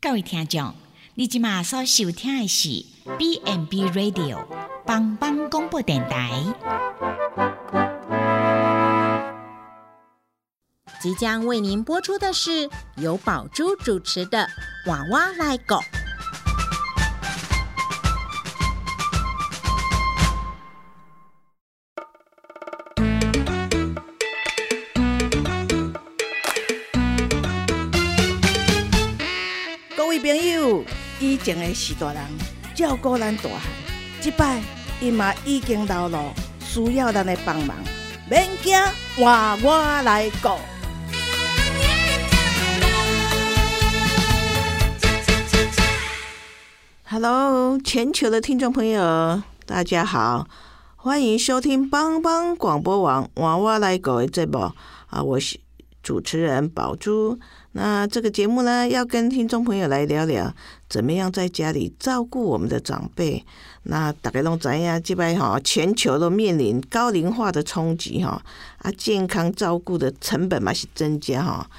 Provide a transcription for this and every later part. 各位听众，你现在所收听的是 B&B Radio 帮帮广播电台。即将为您播出的是由宝珠主持的《娃娃来狗》。以前的是大人照顾咱大汉，这摆伊嘛已经老了，需要咱的帮忙。免惊，娃娃来顾。Hello， 全球的听众朋友，大家好，欢迎收听帮帮广播网娃娃来顾的节目啊，我是主持人宝珠。那这个节目呢，要跟听众朋友来聊聊怎么样在家里照顾我们的长辈。那大家都知道这次全球都面临高龄化的冲击啊，健康照顾的成本也是增加啊。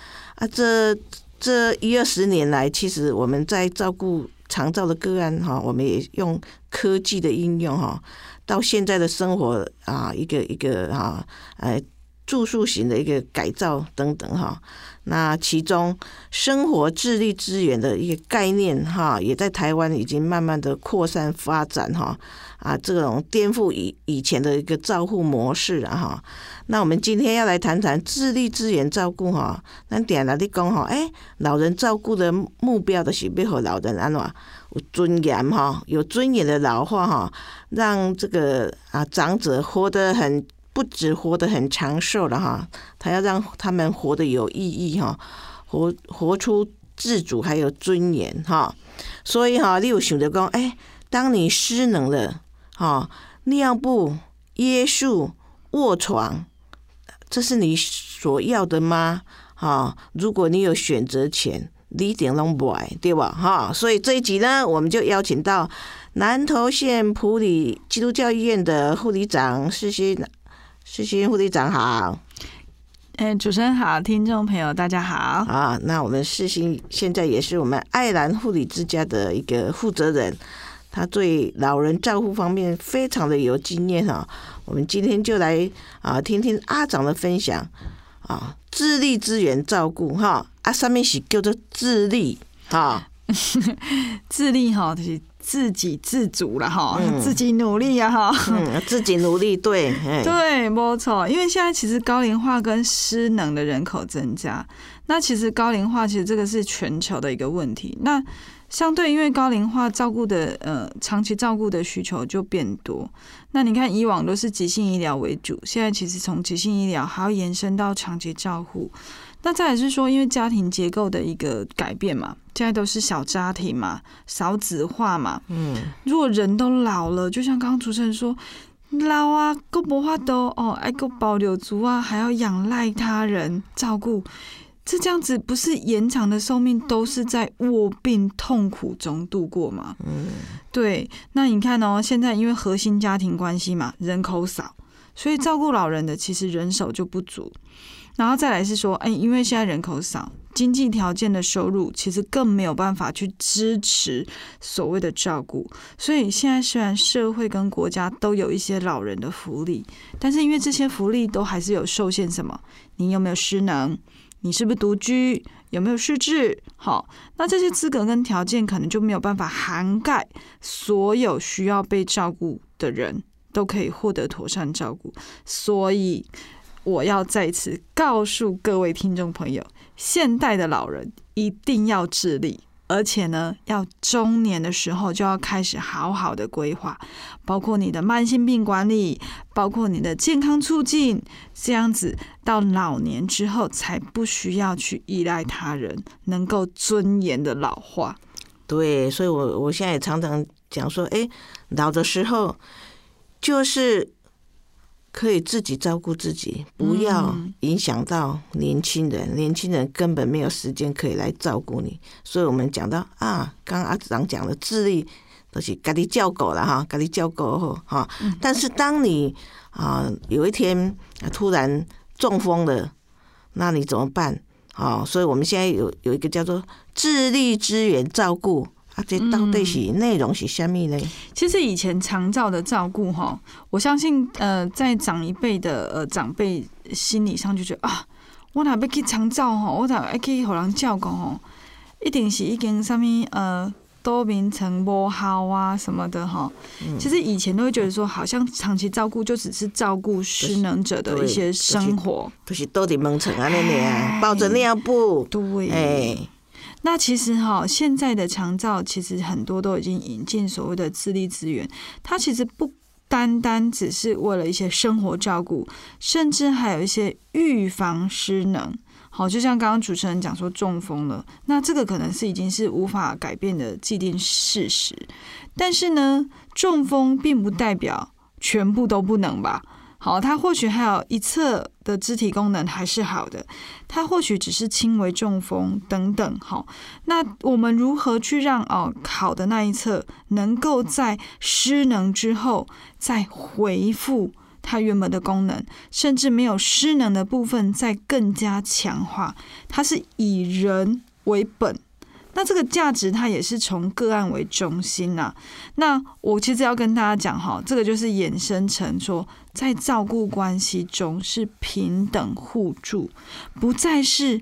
这一二十年来，其实我们在照顾长照的个案哈，我们也用科技的应用哈，到现在的生活啊，一个啊，住宿型的一个改造等等哈，那其中生活自立资源的一个概念哈，也在台湾已经慢慢的扩散发展哈，这种颠覆以前的一个照护模式啊哈。那我们今天要来谈谈自立资源照顾哈，咱定来你讲哈，老人照顾的目标就是要让老人安怎有尊严哈，有尊严的老化哈，让这个长者活得很。不只活得很长寿了哈，他要让他们活得有意义哈，活出自主还有尊严哈。所以哈，你有想着讲，当你失能了哈，尿布、椰树、卧床，这是你所要的吗？哈，如果你有选择权，你一定拢不爱，对吧？哈，所以这一集呢，我们就邀请到南投县埔里基督教医院的护理长世新护理长好。主持人好，听众朋友大家好。那我们世新现在也是我们爱兰护理之家的一个负责人，他对老人照护方面非常的有经验啊。我们今天就来听听阿长的分享啊，自立资源照顾哈，上面是叫做自立哈，自立哈就是。自给自足了哈，自己努力呀哈，自己努力，对，对，没错。因为现在其实高龄化跟失能的人口增加，那其实高龄化其实这个是全球的一个问题。那相对因为高龄化照顾的长期照顾的需求就变多。那你看以往都是急性医疗为主，现在其实从急性医疗还要延伸到长期照护。那再来是说，因为家庭结构的一个改变嘛，现在都是小家庭嘛，少子化嘛。如果人都老了，就像刚刚主持人说，老啊，够不法都哦，爱够保留足啊，还要仰赖他人照顾，这样子不是延长的寿命都是在卧病痛苦中度过嘛？对。那你看哦，现在因为核心家庭关系嘛，人口少，所以照顾老人的其实人手就不足。然后再来是说，因为现在人口少，经济条件的收入其实更没有办法去支持所谓的照顾，所以现在虽然社会跟国家都有一些老人的福利，但是因为这些福利都还是有受限，什么？你有没有失能？你是不是独居？有没有失智？好，那这些资格跟条件可能就没有办法涵盖所有需要被照顾的人都可以获得妥善照顾，所以。我要在此告诉各位听众朋友，现代的老人一定要自立，而且呢，要中年的时候就要开始好好的规划，包括你的慢性病管理，包括你的健康促进，这样子到老年之后才不需要去依赖他人，能够尊严的老化。对，所以我现在也常常讲说，老的时候就是。可以自己照顾自己，不要影响到年轻人，年轻人根本没有时间可以来照顾你。所以我们讲到刚刚阿长讲的自立，就是自己照顾啦哈，自己照顾好哈。但是当你有一天突然中风了，那你怎么办？哦，所以我们现在有一个叫做智力支援照顾啊，这到底是内容是什么呢？其实以前长照的照顾哈，我相信在长一辈的长辈心理上就觉得啊，我哪要去长照吼，我哪要去互人照顾吼，一定是已经什么多名层不好啊什么的哈。其实以前都会觉得说，好像长期照顾就只是照顾失能者的一些生活，就是多点蒙层啊那里抱着尿布，对，哎。那其实哈，现在的长照其实很多都已经引进所谓的智力资源，它其实不单单只是为了一些生活照顾，甚至还有一些预防失能。好，就像刚刚主持人讲说中风了，那这个可能是已经是无法改变的既定事实。但是呢，中风并不代表全部都不能吧。好，他或许还有一侧的肢体功能还是好的，他或许只是轻微中风等等。好，那我们如何去让好的那一侧能够在失能之后再恢复它原本的功能，甚至没有失能的部分再更加强化？它是以人为本。那这个价值它也是从个案为中心啊。那我其实要跟大家讲哈，这个就是衍生成说，在照顾关系中是平等互助，不再是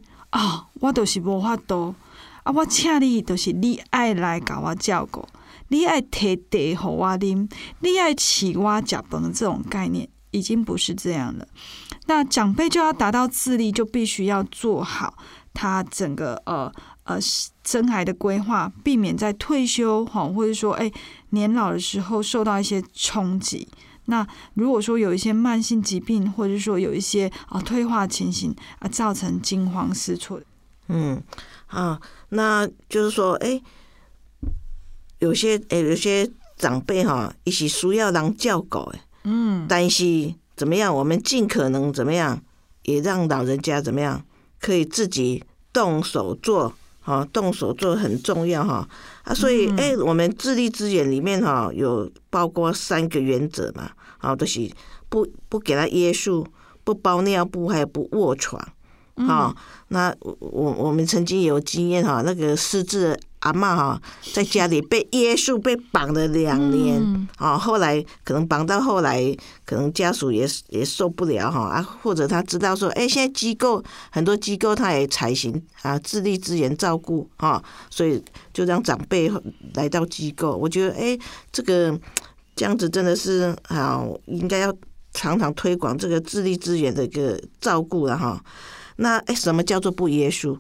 我就是无法度啊，我请你就是你爱来甲我照顾，你爱摕茶给我啉，你爱饲我食饭，这种概念已经不是这样了。那长辈就要达到自立，就必须要做好他整个生涯的规划，避免在退休或者说年老的时候受到一些冲击。那如果说有一些慢性疾病，或者说有一些退化情形啊，造成惊慌失措。那就是说，有些长辈哈，也是需要人照顾的。但是怎么样，我们尽可能怎么样，也让老人家怎么样可以自己动手做。动手做很重要哈啊，所以我们智力资源里面哈有包括3个原则嘛，就是不给他约束，不包尿布，还有不卧床。那我们曾经有经验哈，那个失智的阿嬷哈，在家里被约束，被绑了2年啊，后来可能绑到后来，可能家属也受不了哈啊，或者他知道说，现在很多机构他也采行啊智力资源照顾啊，所以就让长辈来到机构。我觉得这个这样子真的是应该要常常推广这个智力资源的一个照顾了哈。那什么叫做不约束？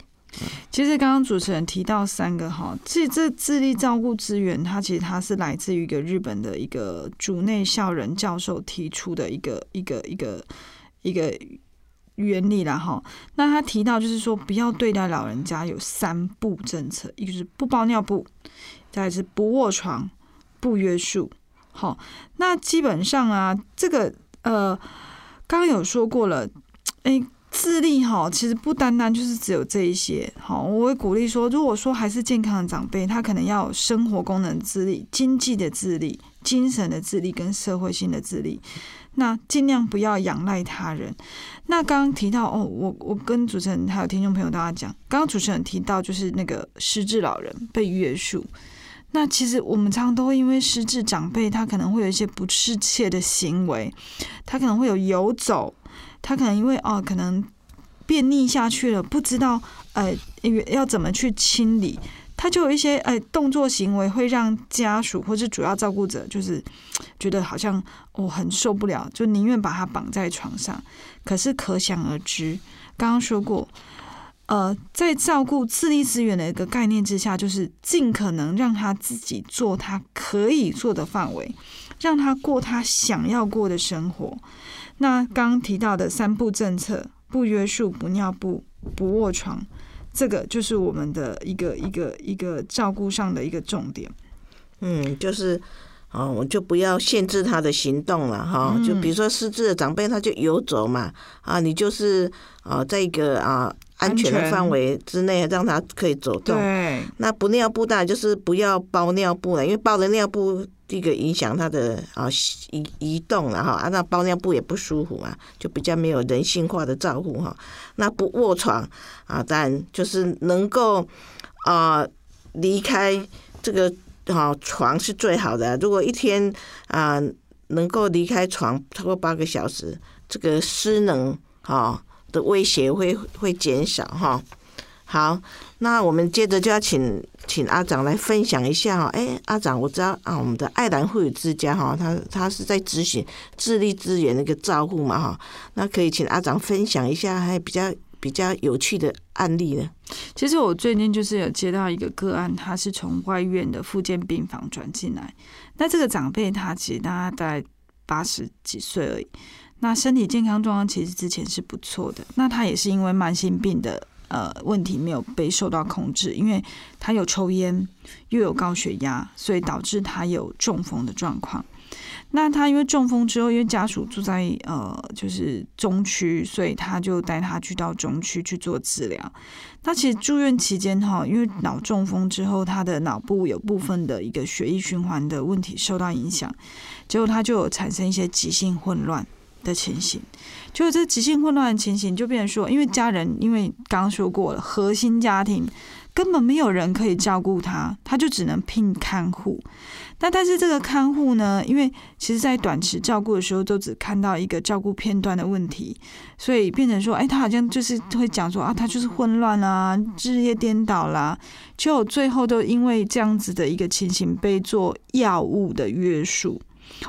其实刚刚主持人提到3个哈，其实这智力照顾资源，它是来自于一个日本的一个竹内孝人教授提出的一个原理啦哈。那他提到就是说，不要对待老人家有3不政策，一个是不包尿布，再来是不卧床，不约束。好，那基本上啊，这个刚刚有说过了，智力其实不单单就是只有这一些。我会鼓励说，如果说还是健康的长辈，他可能要有生活功能智力、经济的智力、精神的智力跟社会性的智力。那尽量不要仰赖他人。那刚刚提到我跟主持人还有听众朋友大家讲，刚刚主持人提到就是那个失智老人被约束。那其实我们常常都会因为失智长辈，他可能会有一些不适切的行为，他可能会有游走。他可能因为可能便溺下去了，不知道要怎么去清理，他就有一些动作行为会让家属或是主要照顾者就是觉得好像很受不了，就宁愿把他绑在床上。可是可想而知，刚刚说过，在照顾智力资源的一个概念之下，就是尽可能让他自己做他可以做的范围，让他过他想要过的生活。那刚刚提到的3不政策，不约束、不尿布、不卧床，这个就是我们的一个照顾上的一个重点。就是我就不要限制他的行动了哈。就比如说失智的长辈，他就游走嘛啊，你就是在一个安全的范围之内，让他可以走动。对，那不尿布当然就是不要包尿布了，因为包了尿布第一个影响它的移动了哈，那包尿布也不舒服嘛，就比较没有人性化的照顾哈。那不卧床啊，当然就是能够离开这个床是最好的。如果一天能够离开床超过8个小时，这个失能的威胁会减少哈。好，那我们接着就要请阿长来分享一下哈。哎，阿长，我知道我们的爱兰妇女之家哈，他是在执行智力资源那个照顾嘛哈。那可以请阿长分享一下，还比较有趣的案例呢。其实我最近就是有接到一个个案，他是从外院的复健病房转进来。那这个长辈他其实大概80几岁而已，那身体健康状况其实之前是不错的。那他也是因为慢性病的问题没有被受到控制，因为他有抽烟又有高血压，所以导致他有中风的状况。那他因为中风之后，因为家属住在就是中区，所以他就带他去到中区去做治疗。那其实住院期间因为脑中风之后，他的脑部有部分的一个血液循环的问题受到影响，结果他就有产生一些急性混乱的情形。就这急性混乱的情形就变成说，因为家人，因为刚刚说过了，核心家庭根本没有人可以照顾他，他就只能聘看护。但是这个看护呢，因为其实在短期照顾的时候都只看到一个照顾片段的问题，所以变成说他好像就是会讲说他就是混乱啦，日夜颠倒啦，就最后都因为这样子的一个情形被做药物的约束。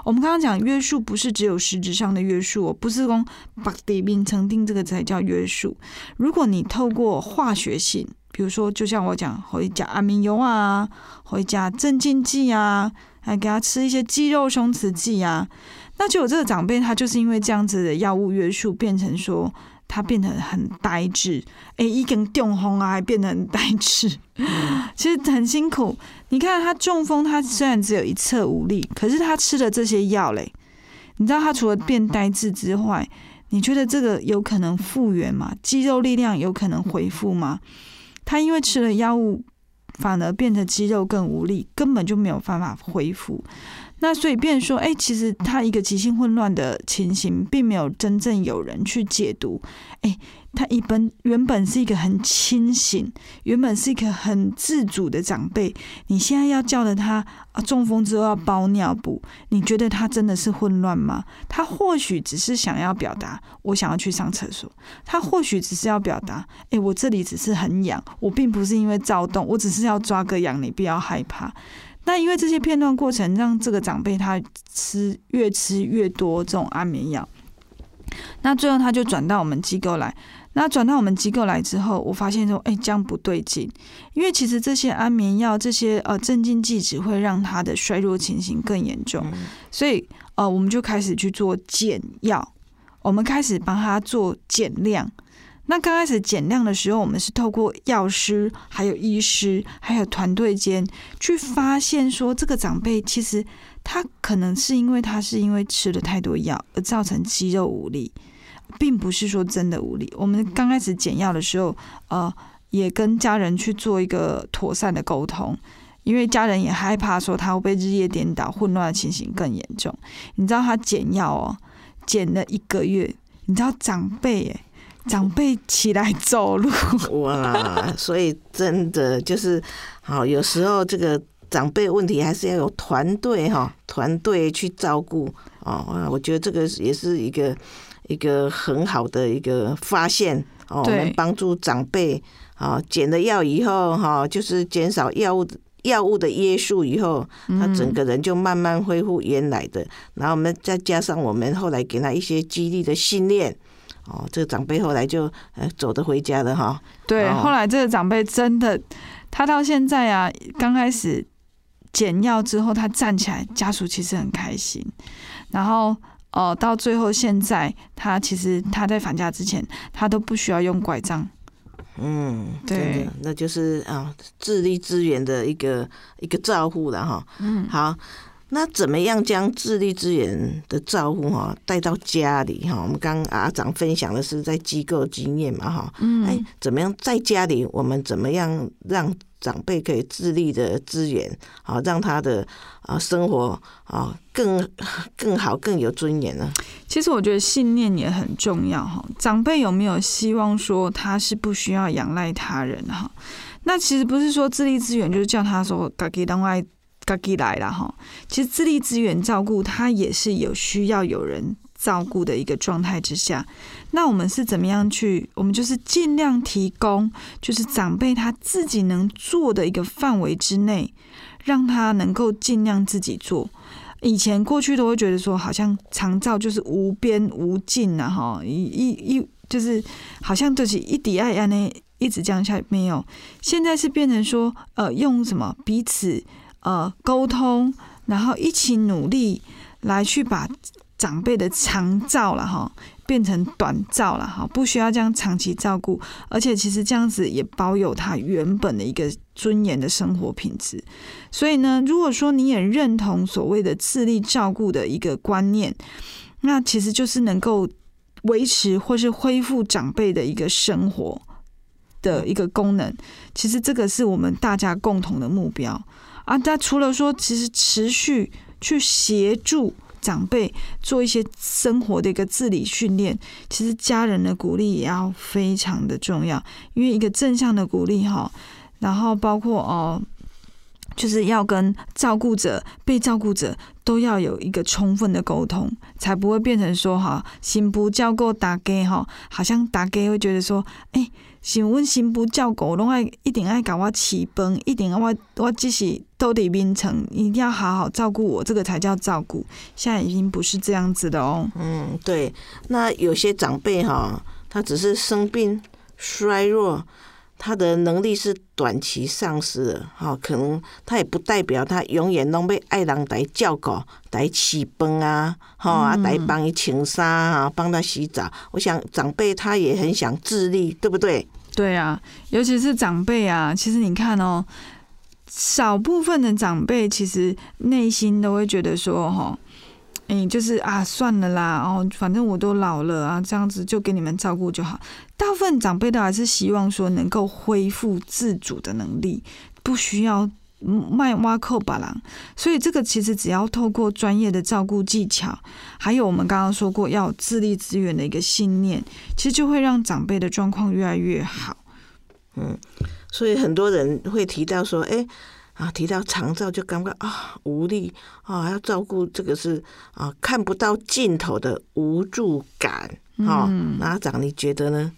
我们刚刚讲约束不是只有实质上的约束，不是说把底病成定这个才叫约束。如果你透过化学性，比如说就像我讲回家安眠油啊，回家镇静剂啊，还给他吃一些肌肉松弛剂啊，那就有这个长辈他就是因为这样子的药物约束，变成说他变得很呆滞，已经中风啊，还变得很呆滞，其实很辛苦。你看他中风，他虽然只有一侧无力，可是他吃了这些药嘞，你知道他除了变呆滞之外，你觉得这个有可能复原吗？肌肉力量有可能恢复吗？他因为吃了药物，反而变得肌肉更无力，根本就没有办法恢复。那所以变成说其实他一个急性混乱的情形并没有真正有人去解读。他原本是一个很清醒，原本是一个很自主的长辈，你现在要叫着他中风之后要包尿布，你觉得他真的是混乱吗？他或许只是想要表达我想要去上厕所，他或许只是要表达我这里只是很痒，我并不是因为躁动，我只是要抓个痒，你不要害怕。那因为这些片段过程让这个长辈他吃越多这种安眠药，那最后他就转到我们机构来。那转到我们机构来之后，我发现说这样不对劲，因为其实这些安眠药这些镇静剂只会让他的衰弱情形更严重，所以我们就开始去做减药，我们开始帮他做减量。那刚开始减量的时候，我们是透过药师还有医师还有团队间去发现说，这个长辈其实他可能是因为吃了太多药而造成肌肉无力，并不是说真的无力。我们刚开始减药的时候也跟家人去做一个妥善的沟通，因为家人也害怕说他会被日夜颠倒混乱的情形更严重。你知道他减药减了1个月，你知道长辈起来走路哇！所以真的就是有时候这个长辈问题还是要有团队去照顾我觉得这个也是一个很好的一个发现我们帮助长辈减了药以后就是减少药物的约束以后，他整个人就慢慢恢复原来的。然后我们再加上我们后来给他一些激励的训练。这个长辈后来就走得回家了哈。对，后来这个长辈真的，他到现在啊，刚开始减药之后，他站起来，家属其实很开心。然后到最后现在，他其实他在返家之前，他都不需要用拐杖。对，那就是智力资源的一个照顾了哈。好，那怎么样将智力资源的照顾带到家里？我们刚阿长分享的是在机构经验嘛，哎，怎么样在家里我们怎么样让长辈可以智力的资源让他的生活更好更有尊严呢？其实我觉得信念也很重要，长辈有没有希望说他是不需要仰赖他人？那其实不是说智力资源就是叫他说自己都要自己来啦，其实智力资源照顾他也是有需要有人照顾的一个状态之下，那我们是怎么样去？我们就是尽量提供，就是长辈他自己能做的一个范围之内，让他能够尽量自己做。以前过去都会觉得说，好像长照就是无边无尽啊，哈，就是好像就是一滴爱安呢，一直这样下没有。现在是变成说，用什么彼此沟通，然后一起努力来去把长辈的长照啦哈变成短照啦，不需要这样长期照顾，而且其实这样子也保有他原本的一个尊严的生活品质。所以呢，如果说你也认同所谓的智力照顾的一个观念，那其实就是能够维持或是恢复长辈的一个生活的一个功能，其实这个是我们大家共同的目标啊。但除了说其实持续去协助长辈做一些生活的一个自理训练，其实家人的鼓励也要非常的重要，因为一个正向的鼓励，然后包括就是要跟照顾者、被照顾者都要有一个充分的沟通，才不会变成说新妇照顾大家，好像大家会觉得说，哎，是阮新妇照顾，拢爱一定爱甲我饲饭，一定我只是都得面层，一定要好好照顾我，这个才叫照顾。现在已经不是这样子的哦。嗯，对。那有些长辈他只是生病衰弱，他的能力是短期丧失的，可能他也不代表他永远都被爱人来照顾、来起崩啊，来帮他穿衫啊，帮他洗澡。我想长辈他也很想自立，对不对？对啊，尤其是长辈啊，其实你看哦，少部分的长辈其实内心都会觉得说，就是啊，算了啦，反正我都老了啊，这样子就给你们照顾就好。大部分长辈都还是希望说能够恢复自主的能力，不需要卖挖扣把郎。所以这个其实只要透过专业的照顾技巧，还有我们刚刚说过要有自立资源的一个信念，其实就会让长辈的状况越来越好。嗯，所以很多人会提到说，提到长照就感觉无力要照顾，这个是看不到尽头的无助感。阿长你觉得呢？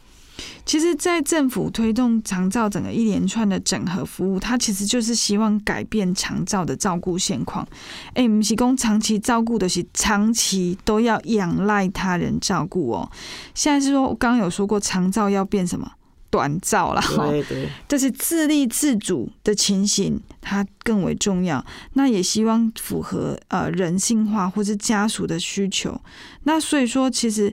其实在政府推动长照整个一连串的整合服务，它其实就是希望改变长照的照顾现况。不是说长期照顾的是长期都要仰赖他人照顾哦。现在是说，我刚刚有说过长照要变什么？短照啦，这是自立自主的情形，它更为重要。那也希望符合人性化或是家属的需求。那所以说，其实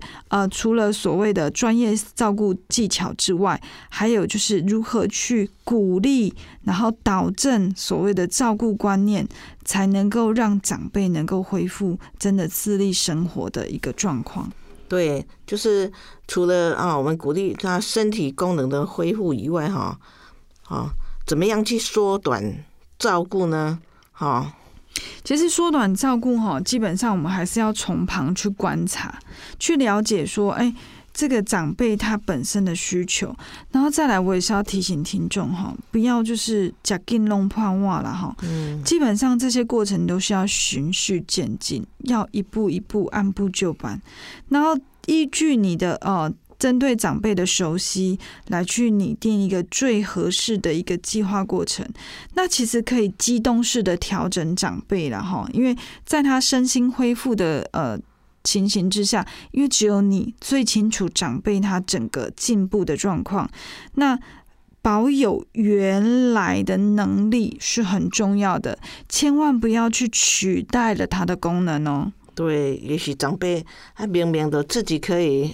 除了所谓的专业照顾技巧之外，还有就是如何去鼓励，然后导正所谓的照顾观念，才能够让长辈能够恢复真的自立生活的一个状况。对，就是除了我们鼓励他身体功能的恢复以外，怎么样去缩短照顾呢？其实缩短照顾基本上我们还是要从旁去观察，去了解说，这个长辈他本身的需求，然后再来，我也是要提醒听众不要就是吃紧弄破碗啦基本上这些过程都是要循序渐进，要一步一步按部就班，然后依据你的针对长辈的熟悉来去拟定一个最合适的一个计划过程。那其实可以机动式的调整长辈啦因为在他身心恢复的情形之下，因为只有你最清楚长辈他整个进步的状况，那保有原来的能力是很重要的，千万不要去取代了他的功能哦。对，也许长辈他明明的自己可以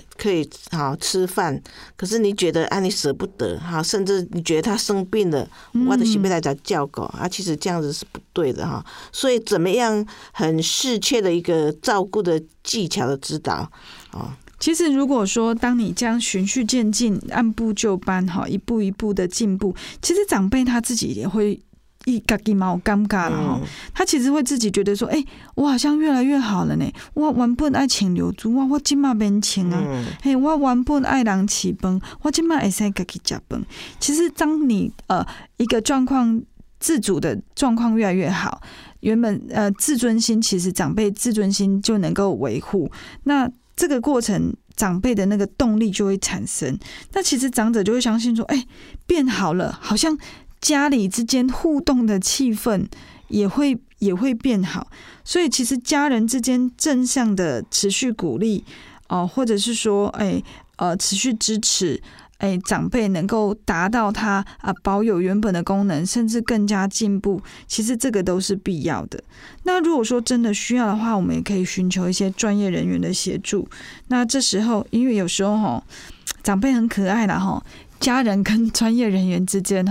吃饭，可是你觉得你舍不得甚至你觉得他生病了，我就是要来照顾其实这样子是不对的哈。所以怎么样很适切的一个照顾的技巧的指导啊。其实如果说当你这样循序渐进，按部就班哈，一步一步的进步，其实长辈他自己也会自己也有感觉啦吼，他其实会自己觉得说，哎、欸，我好像越来越好了呢。我原本爱穿流珠，我今嘛免穿啊。嘿、我原本爱人饲饭，我今嘛会使自己食饭。其实当你一个状况自主的状况越来越好，原本自尊心，其实长辈自尊心就能够维护。那这个过程，长辈的那个动力就会产生。那其实长者就会相信说，哎、欸，变好了，好像。家里之间互动的气氛也会变好，所以其实家人之间正向的持续鼓励或者是说持续支持长辈能够达到他保有原本的功能，甚至更加进步，其实这个都是必要的。那如果说真的需要的话，我们也可以寻求一些专业人员的协助。那这时候因为有时候长辈很可爱啦家人跟专业人员之间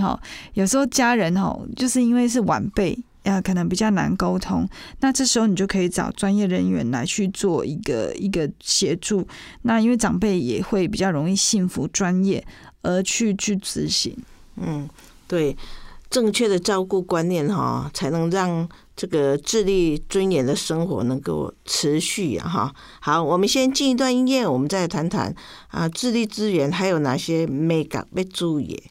有时候家人就是因为是晚辈可能比较难沟通，那这时候你就可以找专业人员来去做一个协助。那因为长辈也会比较容易信服专业而去执行。对，正确的照顾观念才能让这个自立尊严的生活能够持续啊！好，我们先进一段音乐，我们再谈谈自立资源还有哪些美感要注意的。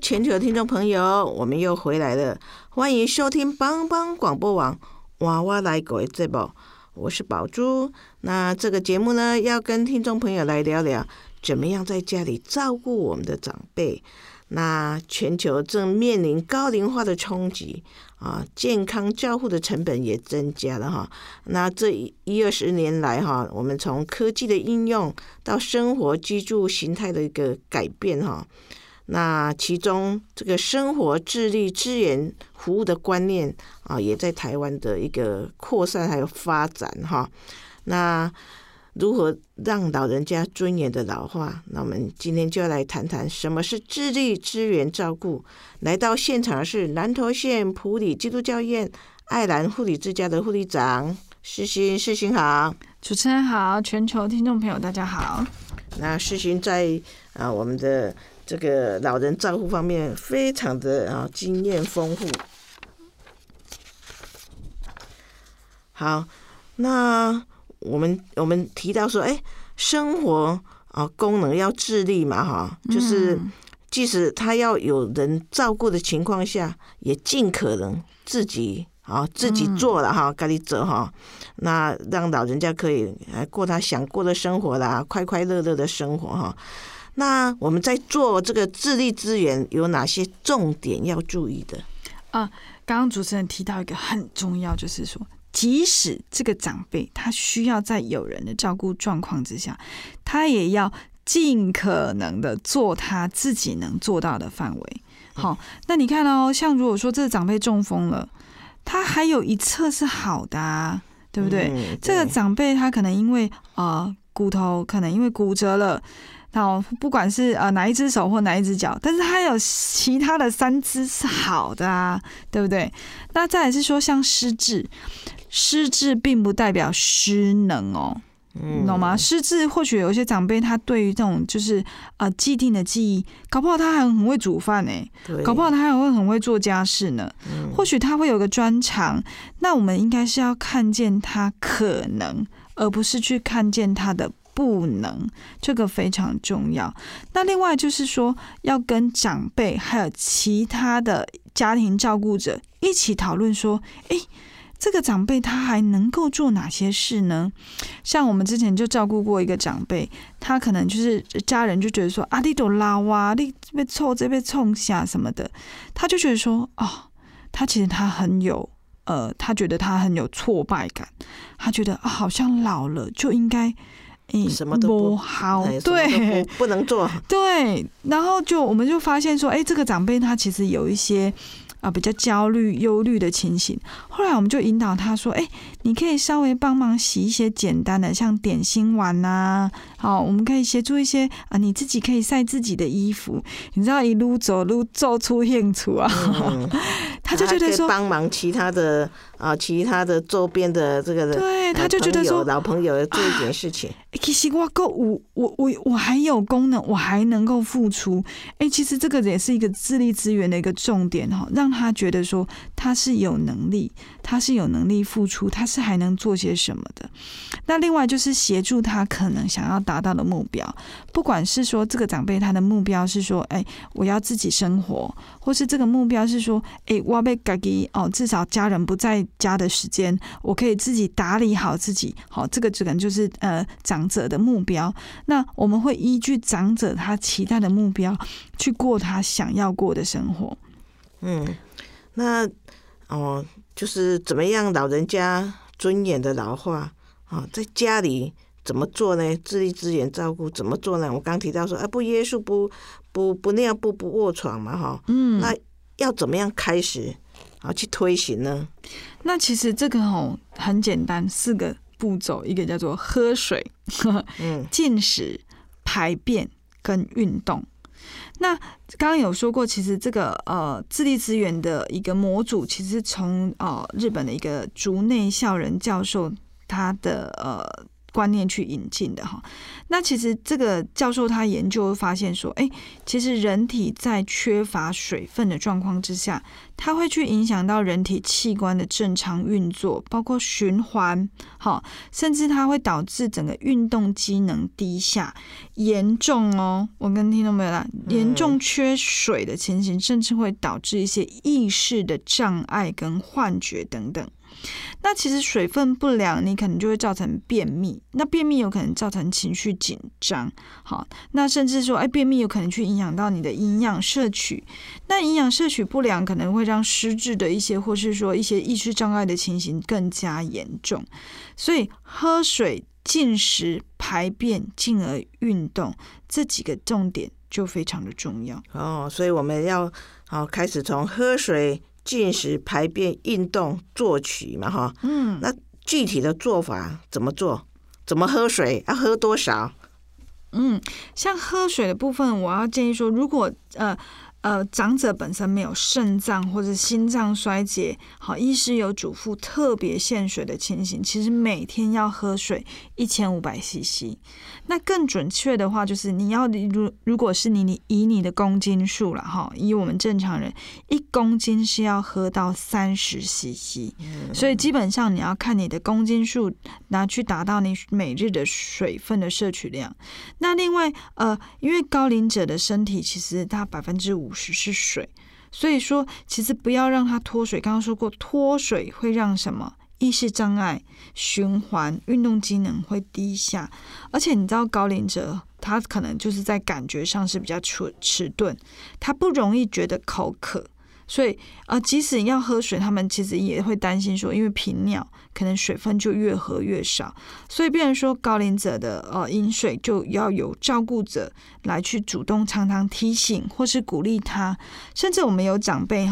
全球听众朋友，我们又回来了，欢迎收听帮帮广播网娃娃来过的节目，我是宝珠。那这个节目呢，要跟听众朋友来聊聊怎么样在家里照顾我们的长辈。那全球正面临高龄化的冲击健康照护的成本也增加了那这20-20年来我们从科技的应用到生活居住形态的一个改变那其中这个生活自立支援服务的观念啊，也在台湾的一个扩散还有发展哈。那如何让老人家尊严的老化？那我们今天就要来谈谈什么是自立支援照顾。来到现场的是南投县埔里基督教医院爱兰护理之家的护理长世馨，世馨好。主持人好，全球听众朋友大家好。那世馨在我们的这个老人照护方面非常的经验丰富。好，那我们提到说，生活功能要自立嘛，哈，就是即使他要有人照顾的情况下，也尽可能自己做了哈，自己做哈，那让老人家可以过他想过的生活啦，快快乐乐的生活哈。那我们在做这个自立支援有哪些重点要注意的？刚刚主持人提到一个很重要，就是说。即使这个长辈他需要在有人的照顾状况之下，他也要尽可能的做他自己能做到的范围。好，那你看哦，像如果说这个长辈中风了，他还有一侧是好的啊，对不对？对，这个长辈他可能因为骨头可能因为骨折了，那不管是哪一只手或哪一只脚，但是他有其他的3只是好的啊，对不对？那再来是说像失智。失智并不代表失能哦，你懂吗？失智或许有些长辈他对于这种就是既定的记忆，搞不好他还很会煮饭搞不好他还会很会做家事呢。或许他会有个专长，那我们应该是要看见他可能，而不是去看见他的不能，这个非常重要。那另外就是说，要跟长辈还有其他的家庭照顾者一起讨论说，这个长辈他还能够做哪些事呢？像我们之前就照顾过一个长辈，他可能就是家人就觉得说啊，你都老啊，你被臭这被冲下什么的，他就觉得说他其实他很有他觉得他很有挫败感，他觉得好像老了就应该什么都不好，对，不能做，对。然后我们就发现说，这个长辈他其实有一些。比较焦虑、忧虑的情形。后来我们就引导他说：“你可以稍微帮忙洗一些简单的，像点心碗呐。好，我们可以协助一些你自己可以晒自己的衣服。你知道一路走路做出兴趣啊。他就觉得说帮忙其他的周边的这个，对，他就觉得说老朋友做一点事情。其实我还有功能，我还能够付出。其实这个也是一个自立支援的一个重点哈，让他觉得说他是有能力，他是有能力付出，他是还能做些什么的。那另外就是协助他可能想要达到的目标，不管是说这个长辈他的目标是说，我要自己生活，或是这个目标是说，我要自己至少家人不在家的时间，我可以自己打理好自己。好，这个可能就是长者的目标。那我们会依据长者他期待的目标，去过他想要过的生活。那就是怎么样老人家尊严的老化在家里怎么做呢？自立支援照顾怎么做呢？我刚提到说不约束，不尿布，不卧床嘛哈。那要怎么样开始去推行呢？那其实这个很简单，4个步骤，一个叫做喝水、进食、排便跟运动。那刚刚有说过，其实这个自立支援的一个模组，其实从日本的一个竹内孝人教授他的观念去引进的哈。那其实这个教授他研究发现说，其实人体在缺乏水分的状况之下，它会去影响到人体器官的正常运作，包括循环，甚至它会导致整个运动机能低下，严重我跟听众朋友啦，严重缺水的情形，甚至会导致一些意识的障碍跟幻觉等等。那其实水分不良，你可能就会造成便秘，那便秘有可能造成情绪紧张，好，那甚至说，便秘有可能去影响到你的营养摄取，那营养摄取不良可能会让失智的一些，或是说一些意识障碍的情形更加严重，所以喝水、进食、排便，进而运动，这几个重点就非常的重要哦。所以我们要开始从喝水、进食、排便、运动做起嘛哈。嗯，那具体的做法怎么做？怎么喝水？要喝多少？嗯，像喝水的部分，我要建议说，如果长者本身没有肾脏或者心脏衰竭，好，医师有嘱咐特别限水的情形，其实每天要喝水1500 CC。那更准确的话，就是你要如果是你以你的公斤数了哈，以我们正常人1公斤是要喝到30 CC，所以基本上你要看你的公斤数拿去达到你每日的水分的摄取量。那另外因为高龄者的身体其实它50%是水，所以说其实不要让它脱水。刚刚说过，脱水会让什么？意识障碍、循环、运动机能会低下，而且你知道高龄者他可能就是在感觉上是比较迟钝，他不容易觉得口渴，所以即使要喝水，他们其实也会担心说，因为频尿可能水分就越喝越少，所以变成说高龄者的饮水就要有照顾者来去主动常常提醒或是鼓励他。甚至我们有长辈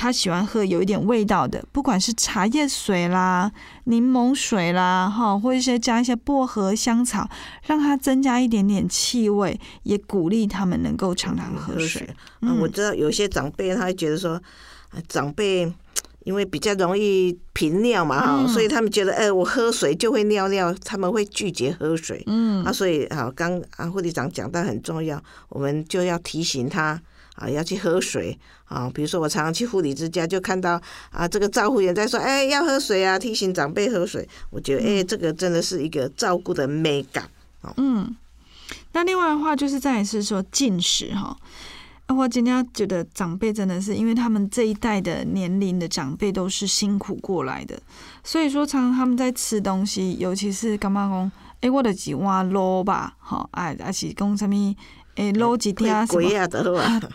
他喜欢喝有一点味道的，不管是茶叶水啦、柠檬水啦，或者加一些薄荷、香草，让它增加一点点气味，也鼓励他们能够常常喝水。我知道有些长辈他会觉得说，长辈因为比较容易频尿嘛，所以他们觉得我喝水就会尿尿，他们会拒绝喝水。所以刚护理长讲到很重要，我们就要提醒他。要去喝水啊！比如说，我常常去护理之家，就看到这个照护员在说：“哎，要喝水啊！”提醒长辈喝水。我觉得，这个真的是一个照顾的美感。嗯，那另外的话，就是再来是说进食哈。我今天觉得长辈真的是，因为他们这一代的年龄的长辈都是辛苦过来的，所以说常常他们在吃东西，尤其是干嘛讲？我的几碗肉吧，还是讲什么？捞几天啊什么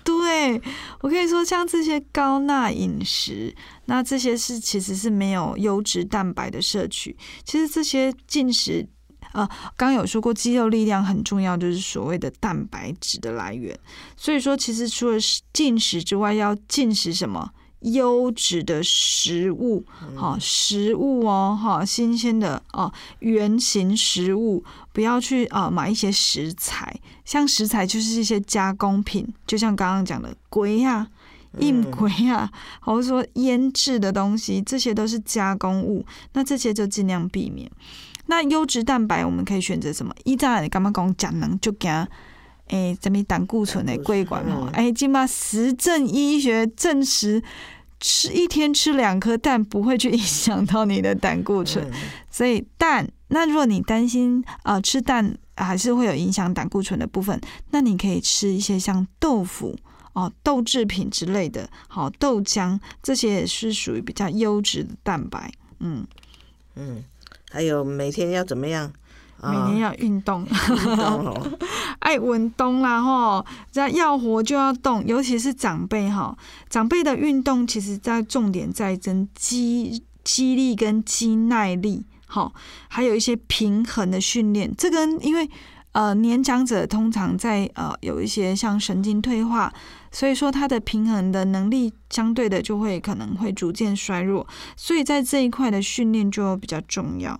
对，我可以说像这些高钠饮食，那这些是其实是没有优质蛋白的摄取。其实这些进食刚有说过肌肉力量很重要，就是所谓的蛋白质的来源。所以说其实除了进食之外，要进食什么优质的食物，食物新鲜的原型食物，不要去买一些食材，像食材就是一些加工品，就像刚刚讲的粿啊、硬粿啊，或者说腌制的东西，这些都是加工物，那这些就尽量避免。那优质蛋白我们可以选择什么？以前感觉讲吃人很怕什么胆固醇的桂冠现在实证医学证实，一天吃2颗蛋不会去影响到你的胆固醇，所以蛋，那如果你担心吃蛋还是会有影响胆固醇的部分，那你可以吃一些像豆腐、豆制品之类的，豆浆，这些也是属于比较优质的蛋白。还有每天要怎么样？每天要运动，爱运动啦吼！要活就要动，尤其是长辈长辈的运动其实在重点在增肌力跟肌耐力，还有一些平衡的训练。这跟因为年长者通常在有一些像神经退化，所以说他的平衡的能力相对的就会可能会逐渐衰弱，所以在这一块的训练就比较重要。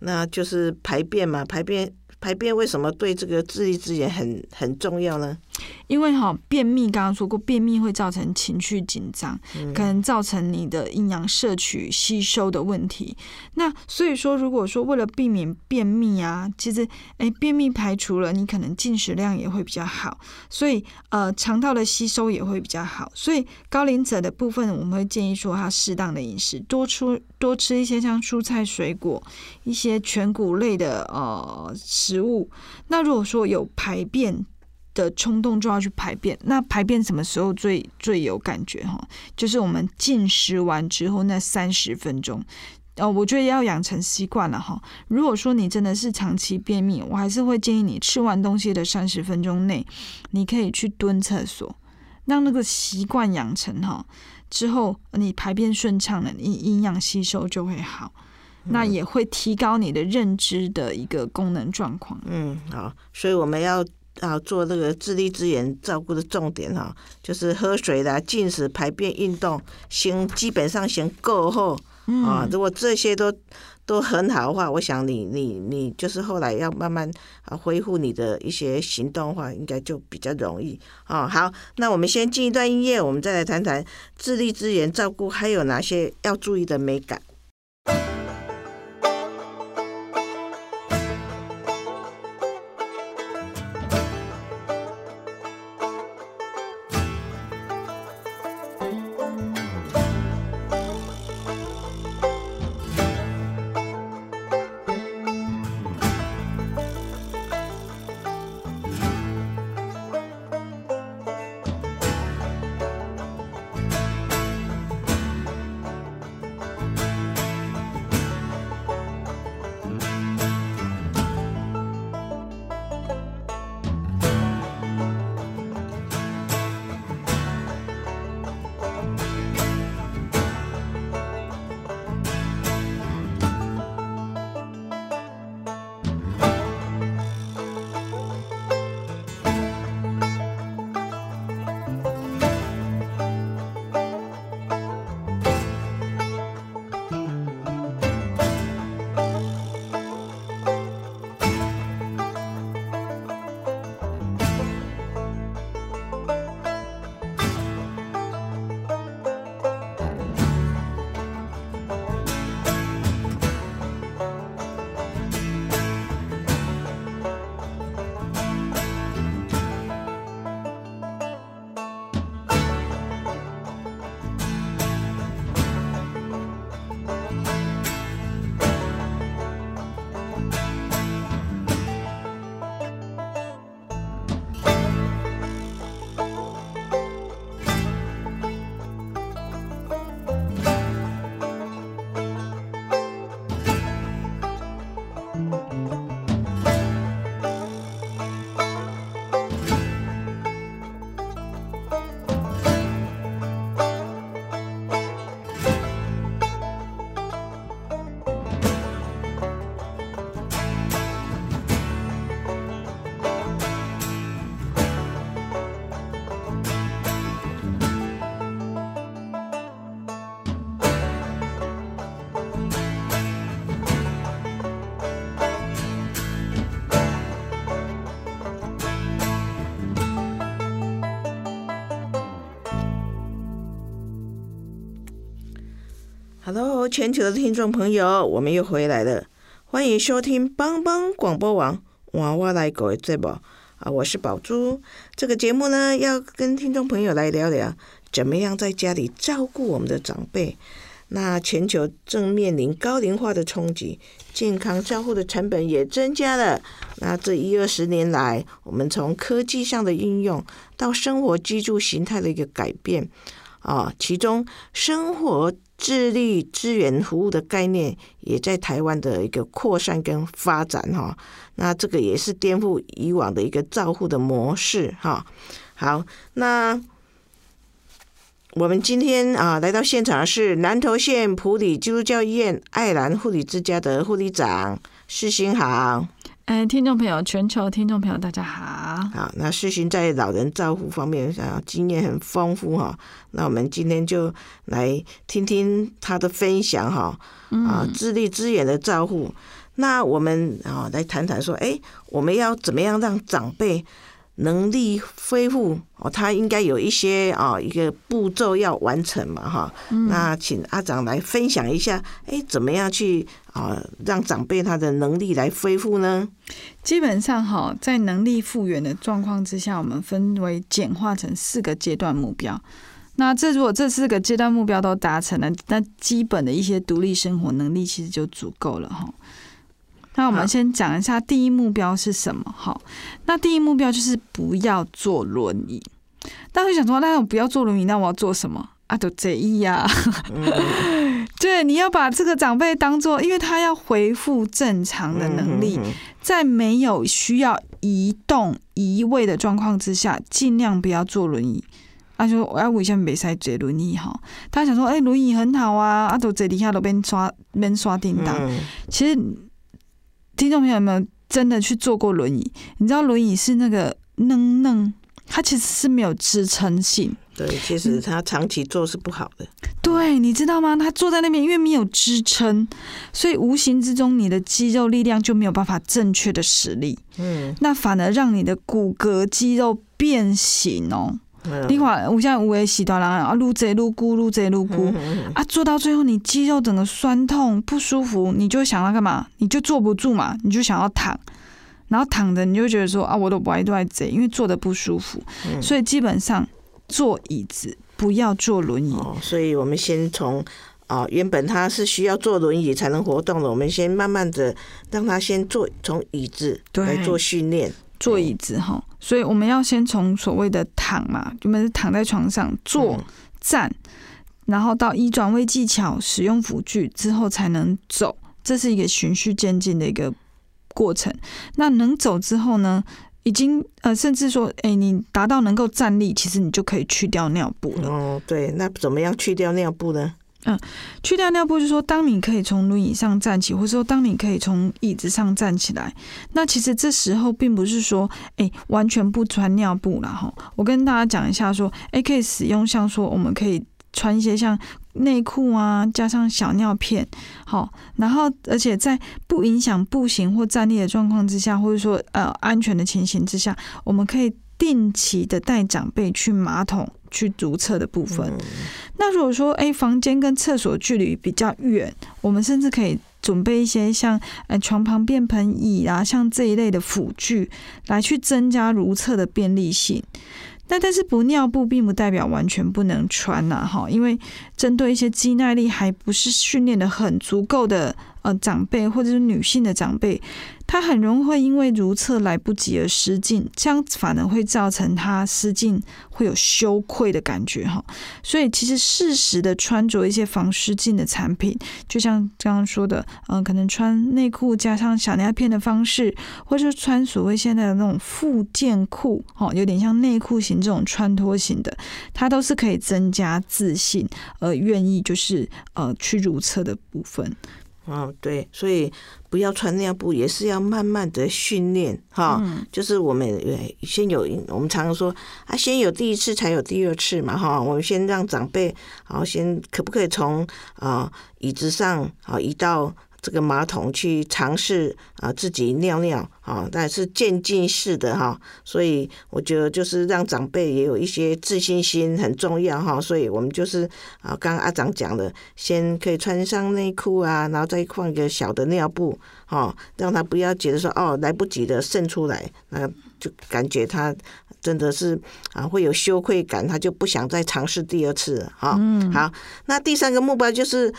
那就是排便嘛，排便为什么对这个智力之眼很重要呢？因为便秘刚刚说过，便秘会造成情绪紧张，可能造成你的营养摄取吸收的问题。那所以说，如果说为了避免便秘其实便秘排除了，你可能进食量也会比较好，所以肠道的吸收也会比较好。所以高龄者的部分，我们会建议说他适当的饮食，多吃一些像蔬菜、水果、一些全谷类的食物。那如果说有排便的冲动，就要去排便。那排便什么时候最有感觉？就是我们进食完之后那30分钟。我觉得要养成习惯了哈。如果说你真的是长期便秘，我还是会建议你吃完东西的30分钟内，你可以去蹲厕所，让那个习惯养成之后，你排便顺畅了，你营养吸收就会好。那也会提高你的认知的一个功能状况。好，所以我们要啊做那个自立支援照顾的重点哈、啊，就是喝水啦、进食、排便、运动，行基本上行够后啊，如果这些都很好的话，我想你就是后来要慢慢啊恢复你的一些行动的话，应该就比较容易啊。好，那我们先进一段音乐，我们再来谈谈自立支援照顾还有哪些要注意的美感。Hello， 全球的听众朋友，我们又回来了，欢迎收听帮帮广播网换我来顾的节目啊，我是宝珠。这个节目呢，要跟听众朋友来聊聊怎么样在家里照顾我们的长辈。那全球正面临高龄化的冲击，健康照护的成本也增加了。那这10-20年来，我们从科技上的应用到生活居住形态的一个改变啊，其中生活自立支援服务的概念也在台湾的一个扩散跟发展哈，那这个也是颠覆以往的一个照护的模式哈。好，那我们今天啊来到现场是南投县埔里基督教医院爱兰护理之家的护理长世馨好。听众朋友，全球听众朋友，大家好。好，那世馨在老人照护方面经验很丰富哈，那我们今天就来听听他的分享哈，啊，自立支援的照护。那我们啊来谈谈说，我们要怎么样让长辈能力恢复哦？他应该有一些啊一个步骤要完成嘛哈。那请阿长来分享一下，怎么样去啊让长辈他的能力来恢复呢？基本上在能力复原的状况之下，我们分为简化成4个阶段目标。那如果这4个阶段目标都达成了，那基本的一些独立生活能力其实就足够了。那我们先讲一下第一目标是什么。那第一目标就是不要坐轮椅。大家会想说，那我不要坐轮椅，那我要做什么啊？就这样啊。对，你要把这个长辈当作，因为他要恢复正常的能力，在没有需要移动移位的状况之下，尽量不要坐轮椅。啊，就我要为什么不可以坐轮椅哈？他想说，轮椅很好啊，啊，就坐底下都边刷叮当。其实，听众朋友有没有真的去坐过轮椅？你知道轮椅是那个愣愣，它其实是没有支撑性。对，其实它长期坐是不好的。对，你知道吗？它坐在那边，因为没有支撑，所以无形之中你的肌肉力量就没有办法正确的使力。嗯，那反而让你的骨骼肌肉变形哦。你看，有些有的是大人啊，愈坐愈久，愈坐愈久啊，做到最后你肌肉整个酸痛不舒服，你就想要干嘛？你就坐不住嘛，你就想要躺，然后躺着你就觉得说啊，我都不爱坐，因为坐的不舒服，所以基本上坐椅子不要坐轮椅。哦，所以我们先从。哦，原本他是需要坐轮椅才能活动的，我们先慢慢的让他先坐，从椅子来做训练，坐椅子哈。所以我们要先从所谓的躺嘛，原本是躺在床上坐站，然后到移转位技巧、使用辅具之后才能走，这是一个循序渐进的一个过程。那能走之后呢？已经甚至说，哎，你达到能够站立，其实你就可以去掉尿布了。哦，对，那怎么样去掉尿布呢？去掉尿布就是说，当你可以从轮椅上站起，或者说当你可以从椅子上站起来，那其实这时候并不是说，完全不穿尿布啦哈。我跟大家讲一下说，可以使用像说我们可以穿一些像内裤啊，加上小尿片，好，然后而且在不影响步行或站立的状况之下，或者说安全的情形之下，我们可以定期的带长辈去马桶。去如厕的部分，那如果说房间跟厕所距离比较远，我们甚至可以准备一些像床旁便盆椅啊，像这一类的辅具来去增加如厕的便利性。那但是不尿布并不代表完全不能穿啊，因为针对一些肌耐力还不是训练的很足够的长辈或者是女性的长辈，她很容易会因为如厕来不及而失禁，这样反而会造成她失禁会有羞愧的感觉。所以其实适时的穿着一些防失禁的产品，就像刚刚说的，可能穿内裤加上小尿片的方式，或者穿所谓现在的那种复健裤，有点像内裤型这种穿脱型的，它都是可以增加自信而愿意就是去如厕的部分。哦，对，所以不要穿尿布，也是要慢慢的训练哈。就是我们先有，我们常常说啊，先有第一次才有第二次嘛哈。我们先让长辈，好，先可不可以从椅子上移到这个马桶去尝试自己尿尿啊，但是渐进式的哈。所以我觉得就是让长辈也有一些自信心很重要哈。所以我们就是刚刚阿长讲的，先可以穿上内裤啊，然后再换个小的尿布哈，让他不要觉得说来不及的渗出来，那就感觉他真的是会有羞愧感，他就不想再尝试第二次了哈。好，那第三个目标就是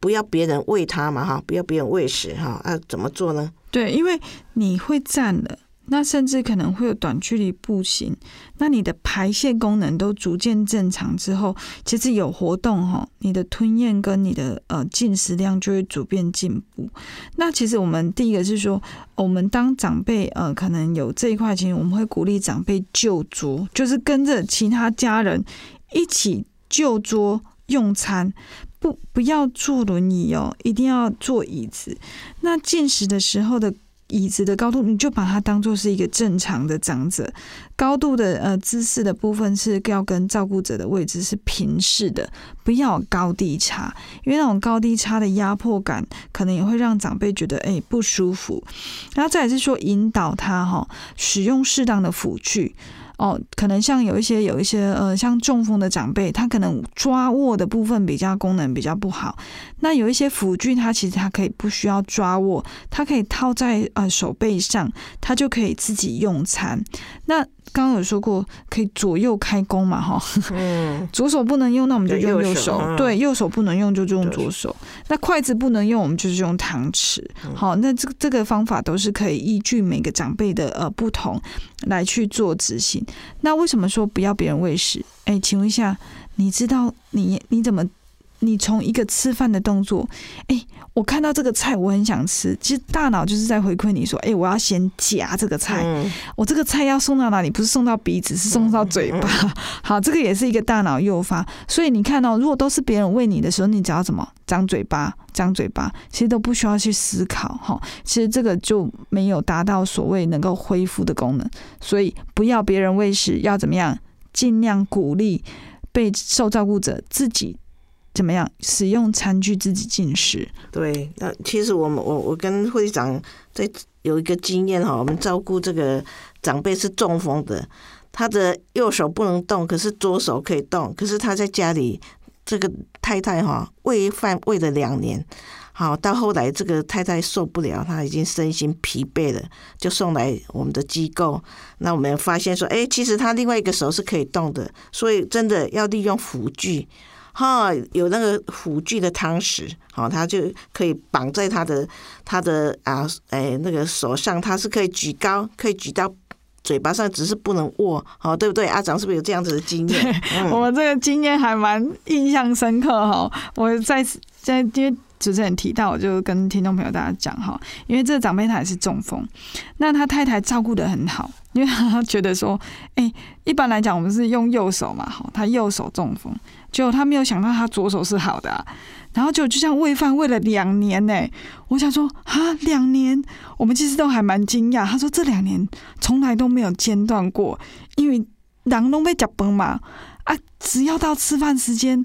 不要别人喂他嘛哈，不要别人喂食哈。怎么做呢？对，因为你会站了，那甚至可能会有短距离步行，那你的排泄功能都逐渐正常之后，其实有活动哈，你的吞咽跟你的进食量就会逐渐进步。那其实我们第一个是说，我们当长辈可能有这一块情形，我们会鼓励长辈就桌，就是跟着其他家人一起就桌用餐。不要坐轮椅哦，一定要坐椅子。那进食的时候的椅子的高度，你就把它当作是一个正常的长者高度的姿势的部分，是要跟照顾者的位置是平视的，不要有高低差，因为那种高低差的压迫感可能也会让长辈觉得不舒服。然后再来是说引导他使用适当的辅具。可能像有一些像中风的长辈，他可能抓握的部分比较功能比较不好，那有一些辅具，他其实他可以不需要抓握，他可以套在手背上，他就可以自己用餐。那刚刚有说过可以左右开弓嘛哈，左手不能用，那我们就用右手，对，右手不能用就用左手，那筷子不能用，我们就是用汤匙。好，那这个方法都是可以依据每个长辈的不同来去做执行。那为什么说不要别人喂食？请问一下，你知道你怎么？你从一个吃饭的动作，我看到这个菜我很想吃，其实大脑就是在回馈你说，我要先夹这个菜，我这个菜要送到哪里，不是送到鼻子，是送到嘴巴。好，这个也是一个大脑诱发。所以你看到，如果都是别人喂你的时候，你只要怎么张嘴巴张嘴巴，其实都不需要去思考，其实这个就没有达到所谓能够恢复的功能。所以不要别人喂食，要怎么样，尽量鼓励被受照顾者自己怎么样使用餐具自己进食。对，其实我跟会长在有一个经验，我们照顾这个长辈是中风的，他的右手不能动，可是左手可以动，可是他在家里这个太太喂饭喂了2年，好，到后来这个太太受不了，她已经身心疲惫了，就送来我们的机构。那我们发现说，其实她另外一个手是可以动的，所以真的要利用辅具。有那个辅具的汤匙，他就可以绑在他的那个手上，他是可以举高，可以举到嘴巴上，只是不能握，对不对？阿长是不是有这样子的经验？我这个经验还蛮印象深刻。我在因为主持人提到，我就跟听众朋友大家讲，因为这个长辈他也是中风，那他太太照顾得很好，因为他觉得说，一般来讲我们是用右手嘛，他右手中风，结果他没有想到他左手是好的，然后就像喂饭喂了2年呢，我想说啊，2年，我们其实都还蛮惊讶。他说这2年从来都没有间断过，因为人都被夹崩嘛。只要到吃饭时间，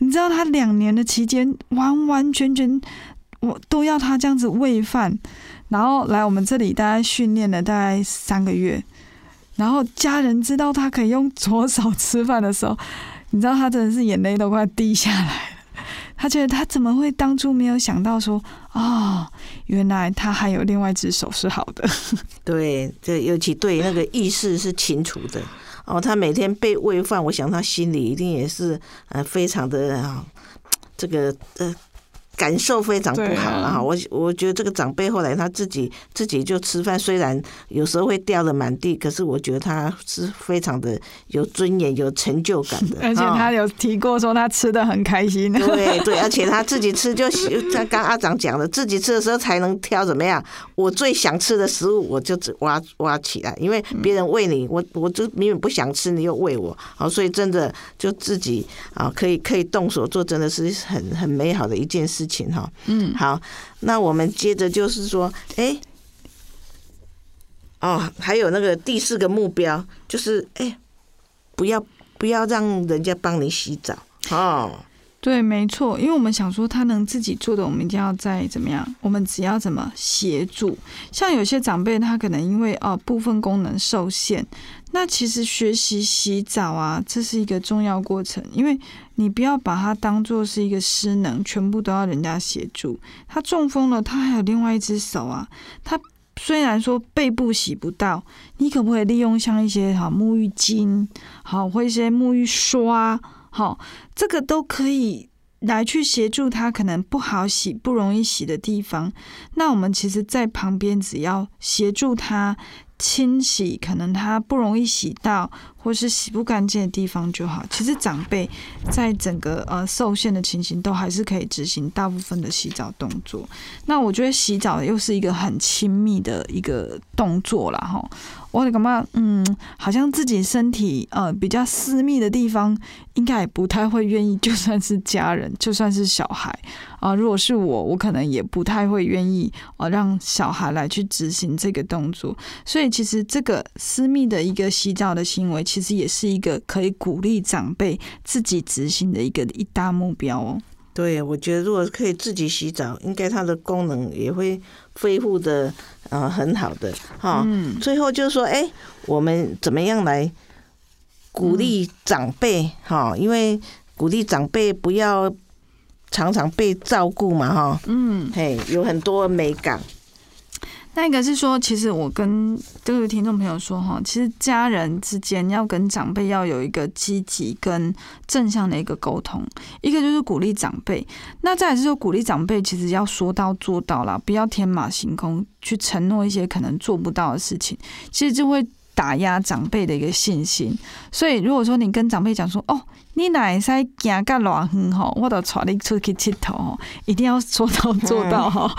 你知道他2年的期间，完完全全我都要他这样子喂饭，然后来我们这里大概训练了大概3个月，然后家人知道他可以用左手吃饭的时候，你知道他真的是眼泪都快滴下来了，他觉得他怎么会当初没有想到说，原来他还有另外一只手是好的。对，尤其对那个意识是清楚的。他每天被喂饭，我想他心里一定也是非常的这个感受非常不好。我觉得这个长辈后来他自己就吃饭，虽然有时候会掉了满地，可是我觉得他是非常的有尊严、有成就感的。而且他有提过说他吃得很开心。对，而且他自己吃就像刚阿长讲的，自己吃的时候才能挑怎么样，我最想吃的食物我就挖起来，因为别人喂你，我就明明不想吃，你又喂我。所以真的就自己可以动手做，真的是很美好的一件事。好，那我们接着就是说，还有那个第4个目标就是，不要让人家帮你洗澡。对，没错，因为我们想说他能自己做的，我们一定要再怎么样，我们只要怎么协助。像有些长辈他可能因为部分功能受限，那其实学习洗澡这是一个重要过程，因为你不要把它当作是一个失能，全部都要人家协助。他中风了，他还有另外一只手他虽然说背部洗不到，你可不可以利用像一些沐浴巾，或一些沐浴刷，这个都可以来去协助他可能不好洗、不容易洗的地方。那我们其实在旁边只要协助他清洗可能他不容易洗到或是洗不干净的地方就好。其实长辈在整个受限的情形都还是可以执行大部分的洗澡动作。那我觉得洗澡又是一个很亲密的一个动作啦。我感觉好像自己身体比较私密的地方应该也不太会愿意，就算是家人，就算是小孩如果是我可能也不太会愿意让小孩来去执行这个动作。所以其实这个私密的一个洗澡的行为，其实也是一个可以鼓励长辈自己执行的一大目标。对，我觉得如果可以自己洗澡，应该它的功能也会恢复的很好的。最后就是说，我们怎么样来鼓励长辈，因为鼓励长辈不要常常被照顾嘛。有很多美感。那一个是说，其实我跟这位听众朋友说，其实家人之间要跟长辈要有一个积极跟正向的一个沟通，一个就是鼓励长辈，那再来是说鼓励长辈其实要说到做到啦，不要天马行空去承诺一些可能做不到的事情，其实就会打压长辈的一个信心。所以如果说你跟长辈讲说，哦，你哪会使行到偌远吼，我都带你出去佚佗吼，一定要说到做到吼，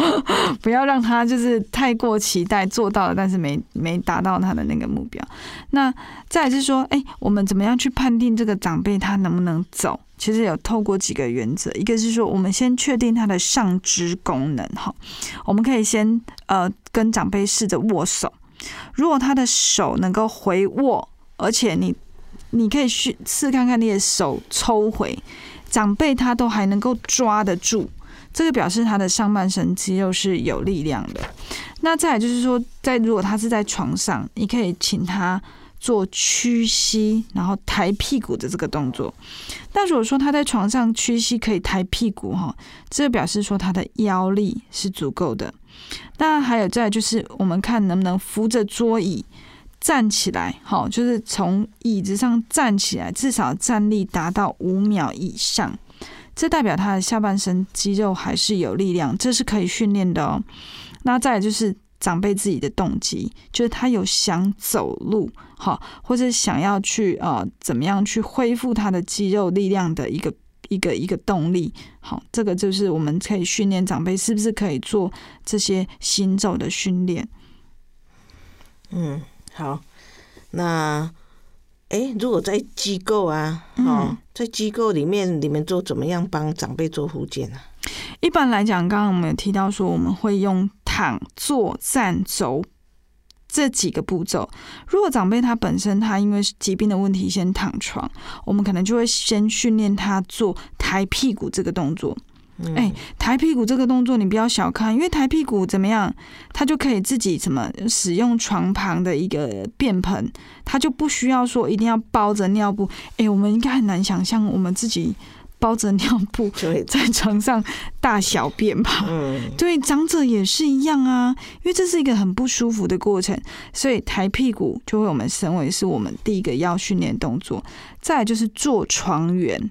不要让他就是太过期待做到了，但是没达到他的那个目标。那再来是说，哎，我们怎么样去判定这个长辈他能不能走？其实有透过几个原则，一个是说我们先确定他的上肢功能哈，我们可以先跟长辈试着握手。如果他的手能够回握，而且你可以去试看看你的手抽回，长辈他都还能够抓得住，这个表示他的上半身肌肉是有力量的。那再来就是说，如果他是在床上，你可以请他做屈膝，然后抬屁股的这个动作。但如果说他在床上屈膝可以抬屁股，这表示说他的腰力是足够的。那还有再来就是我们看能不能扶着桌椅站起来，就是从椅子上站起来，至少站立达到5秒以上，这代表他的下半身肌肉还是有力量，这是可以训练的哦。那再来就是长辈自己的动机，就是他有想走路，或者想要去怎么样去恢复他的肌肉力量的一个动力。好，这个就是我们可以训练长辈是不是可以做这些行走的训练。嗯，好。那如果在机构啊，在机构里面，你们做怎么样帮长辈做复健啊？一般来讲，刚刚我们有提到说，我们会用躺、坐、站、走这几个步骤。如果长辈他本身他因为疾病的问题先躺床，我们可能就会先训练他做抬屁股这个动作。抬屁股这个动作你不要小看，因为抬屁股怎么样，他就可以自己使用床旁的一个便盆，他就不需要说一定要包着尿布。我们应该很难想象我们自己包着尿布在床上大小便吧？对，长者也是一样啊，因为这是一个很不舒服的过程，所以抬屁股就会我们身为是我们第一个要训练动作。再来就是坐床缘，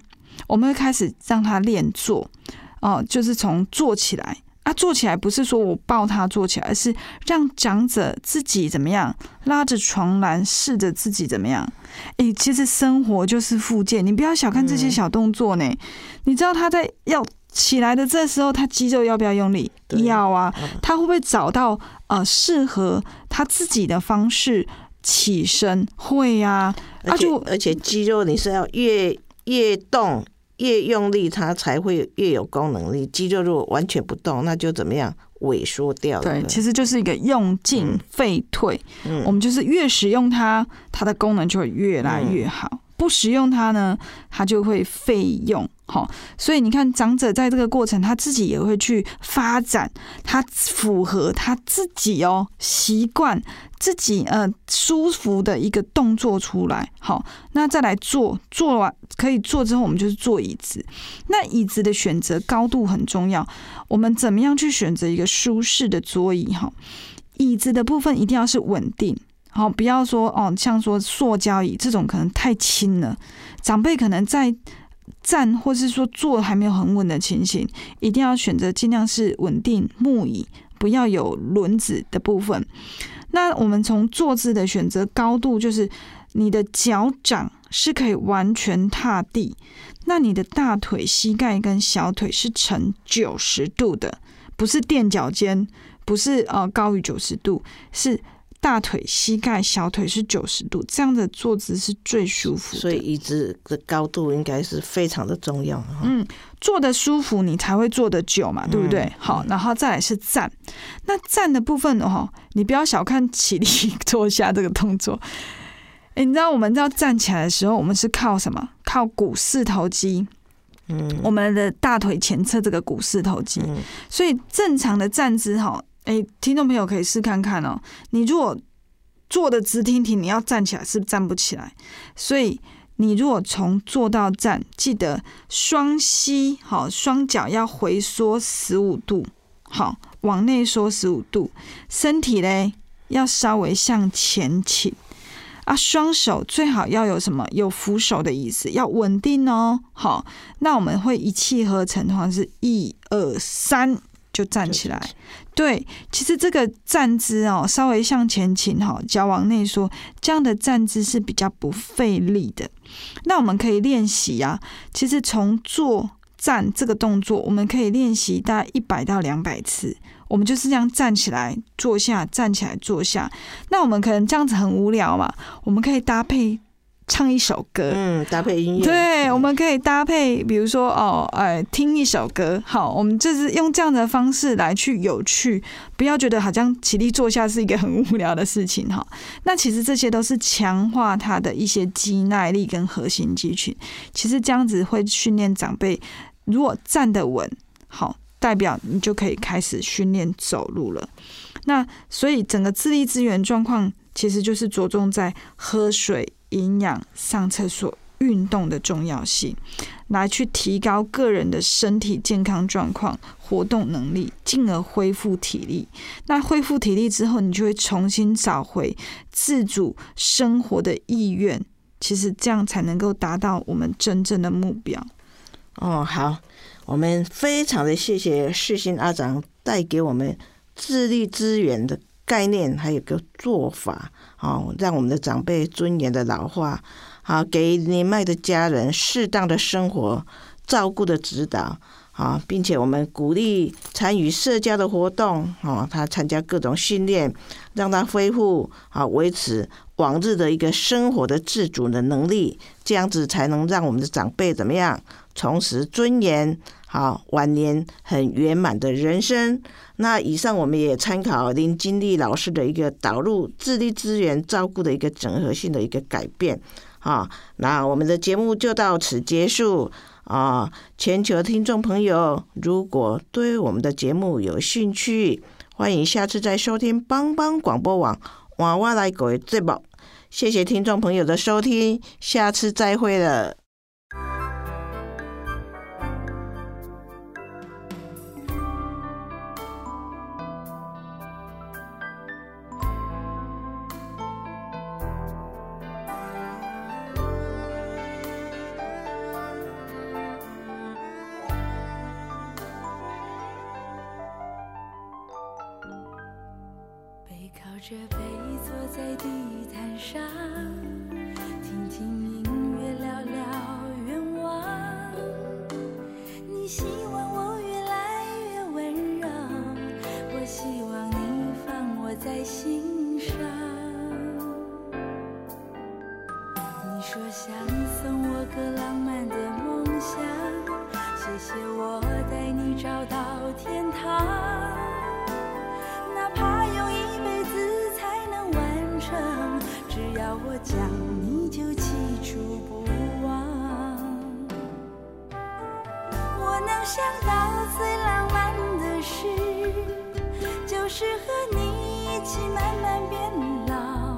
我们会开始让他练坐就是从坐起来啊，坐起来不是说我抱他坐起来，而是让长者自己怎么样拉着床栏，试着自己怎么样。其实生活就是复健，你不要小看这些小动作呢。你知道他在要起来的这时候，他肌肉要不要用力？要啊。他会不会找到适合他自己的方式起身？会啊。而且肌肉你是要越动，越用力它才会越有功能力，肌肉如果完全不动，那就怎么样萎缩掉了。对，其实就是一个用进废退。我们就是越使用它，它的功能就会越来越好；不使用它呢，它就会废用。所以你看长者在这个过程，他自己也会去发展，他符合他自己习惯自己舒服的一个动作出来。好，那再来坐完可以坐之后，我们就是坐椅子。那椅子的选择高度很重要，我们怎么样去选择一个舒适的桌椅？椅子的部分一定要是稳定。好，不要说像说塑胶椅这种可能太轻了，长辈可能在站或是说坐还没有很稳的情形，一定要选择尽量是稳定木椅，不要有轮子的部分。那我们从坐姿的选择高度，就是你的脚掌是可以完全踏地，那你的大腿、膝盖跟小腿是呈90度的，不是垫脚尖，不是高于90度，是大腿、膝盖、小腿是90度，这样的坐姿是最舒服的。所以椅子的高度应该是非常的重要。坐得舒服，你才会坐得久嘛，对不对？好，然后再来是站。那站的部分你不要小看起立坐下这个动作。你知道我们要站起来的时候，我们是靠什么？靠股四头肌。我们的大腿前侧这个股四头肌。所以正常的站姿听众朋友可以试看看哦。你如果坐的直挺挺，你要站起来是不是站不起来？所以你如果从坐到站，记得双膝双脚要回缩15度，好，往内缩15度，身体嘞要稍微向前倾啊，双手最好要有什么？有扶手的意思，要稳定哦。好，那我们会一气呵成，好像是1、2、3。就站起来。对，其实这个站姿哦，稍微向前倾哈，脚往内缩，这样的站姿是比较不费力的。那我们可以练习啊，其实从坐站这个动作，我们可以练习大概100到200次。我们就是这样站起来坐下，站起来坐下。那我们可能这样子很无聊嘛，我们可以搭配唱一首歌，搭配音乐，对，我们可以搭配，比如说听一首歌。好，我们就是用这样的方式来去有趣，不要觉得好像起立坐下是一个很无聊的事情哈。那其实这些都是强化他的一些肌耐力跟核心肌群。其实这样子会训练长辈，如果站得稳，好，代表你就可以开始训练走路了。那所以整个智力资源状况其实就是着重在喝水、营养、上厕所、运动的重要性，来去提高个人的身体健康状况、活动能力，进而恢复体力。那恢复体力之后，你就会重新找回自主生活的意愿。其实这样才能够达到我们真正的目标。哦，好，我们非常的谢谢世新阿长带给我们智力资源的概念，还有个做法，让我们的长辈尊严的老化，给年迈的家人适当的生活照顾的指导，并且我们鼓励参与社交的活动，他参加各种训练，让他恢复维持往日的一个生活的自主的能力，这样子才能让我们的长辈怎么样重拾尊严，晚年很圆满的人生。那以上我们也参考林金丽老师的一个导入智力资源照顾的一个整合性的一个改变。那我们的节目就到此结束。全球听众朋友，如果对我们的节目有兴趣，欢迎下次再收听帮帮广播网换我来顾的节目。谢谢听众朋友的收听，下次再会了。这背坐在地毯上，听听音乐，聊聊愿望。你希望我越来越温柔，我希望你放我在心上。你说想送我个浪漫的梦想，谢谢我带你找到天堂。哪怕有一辈子只要我讲，你就记住不忘。我能想到最浪漫的事，就是和你一起慢慢变老，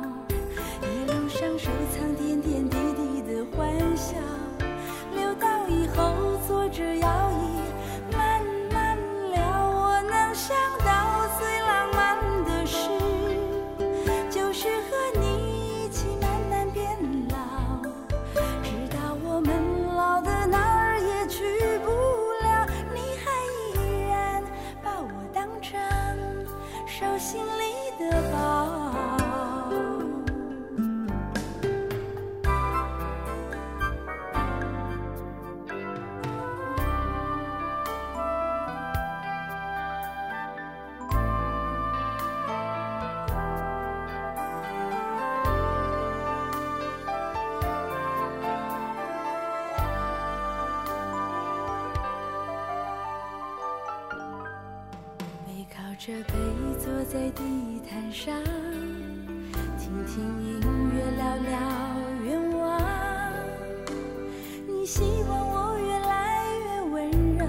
一路上收藏点点滴滴的欢笑，留到以后坐着摇椅慢慢聊。我能想到最浪漫的事，就是和你一起慢慢变老，直到我们老的哪儿也去不了，你还依然把我当成手心里的宝。这背坐在地毯上，听听音乐，聊聊愿望。你希望我越来越温柔，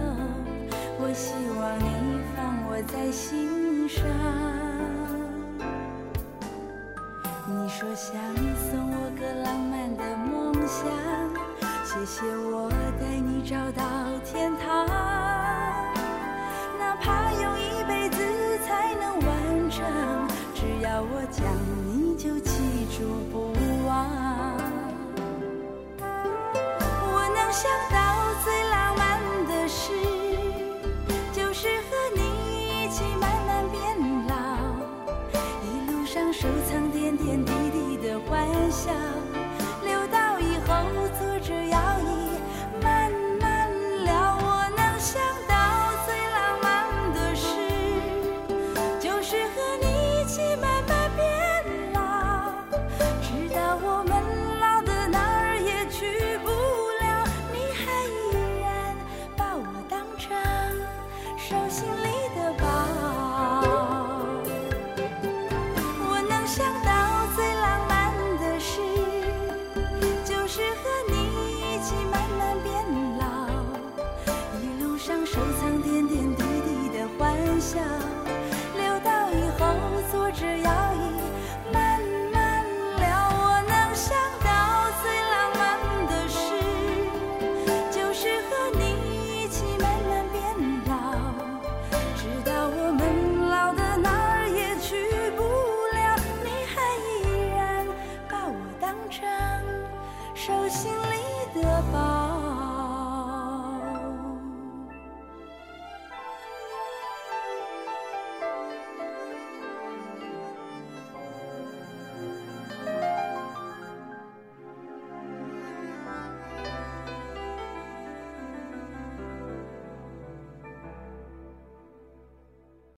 我希望你放我在心上。你说想送我个浪漫的梦想，谢谢我带你找到天堂。哪怕有一辈子才能完成，只要我讲，你就记住不忘。我能想到最浪漫的事，就是和你的吧。